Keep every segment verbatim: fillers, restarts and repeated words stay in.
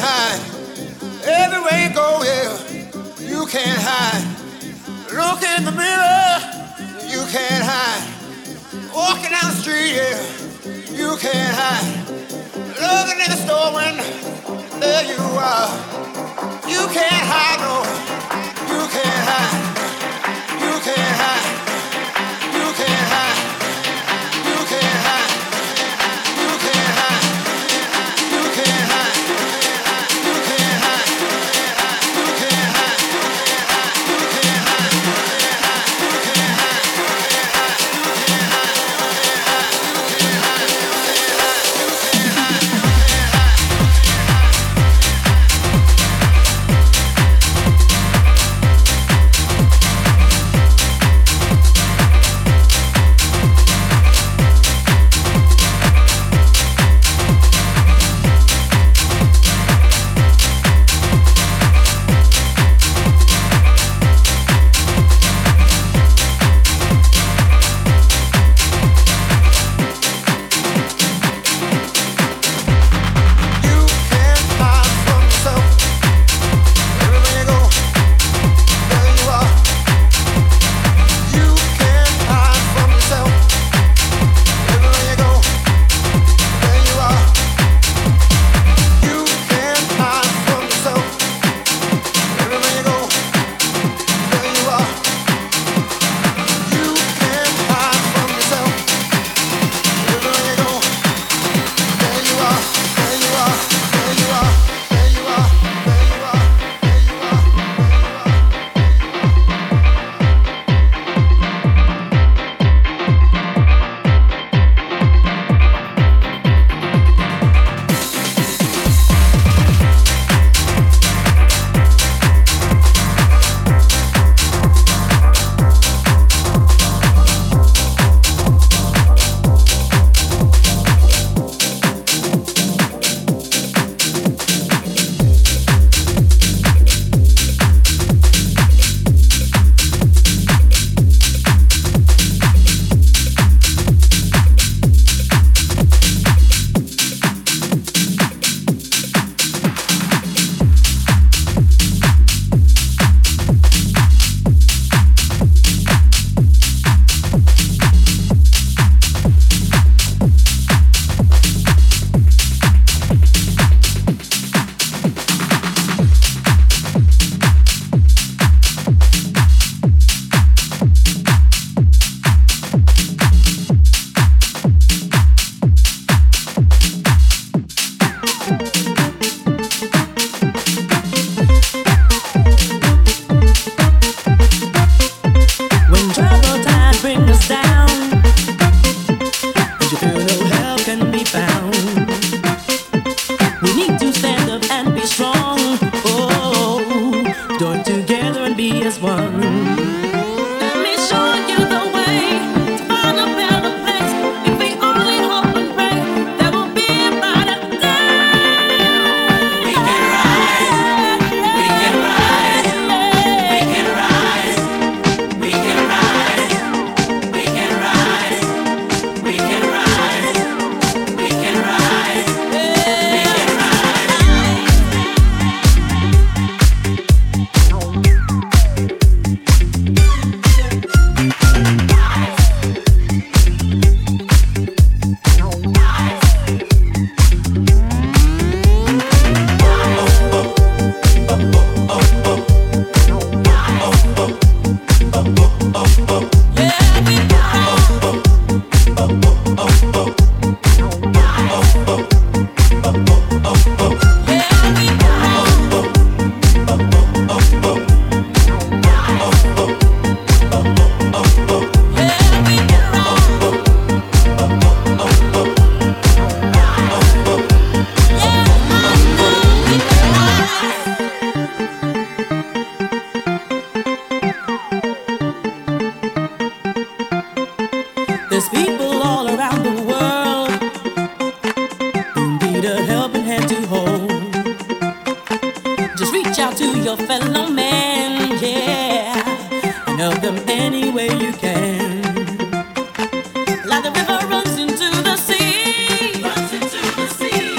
hide. Everywhere you go, yeah, you can't hide. Look in the mirror, you can't hide. Walking down the street, yeah, you can't hide. Looking in the store window, there you are. You can't hide, no, you can't hide. You can't hide, you can't hide. You can't hide, you can't hide. You can't hide, you can't hide. You can't hide, you can't hide. You can't hide, you can't hide. You can't hide.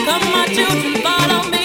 Come, my children, follow me.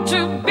to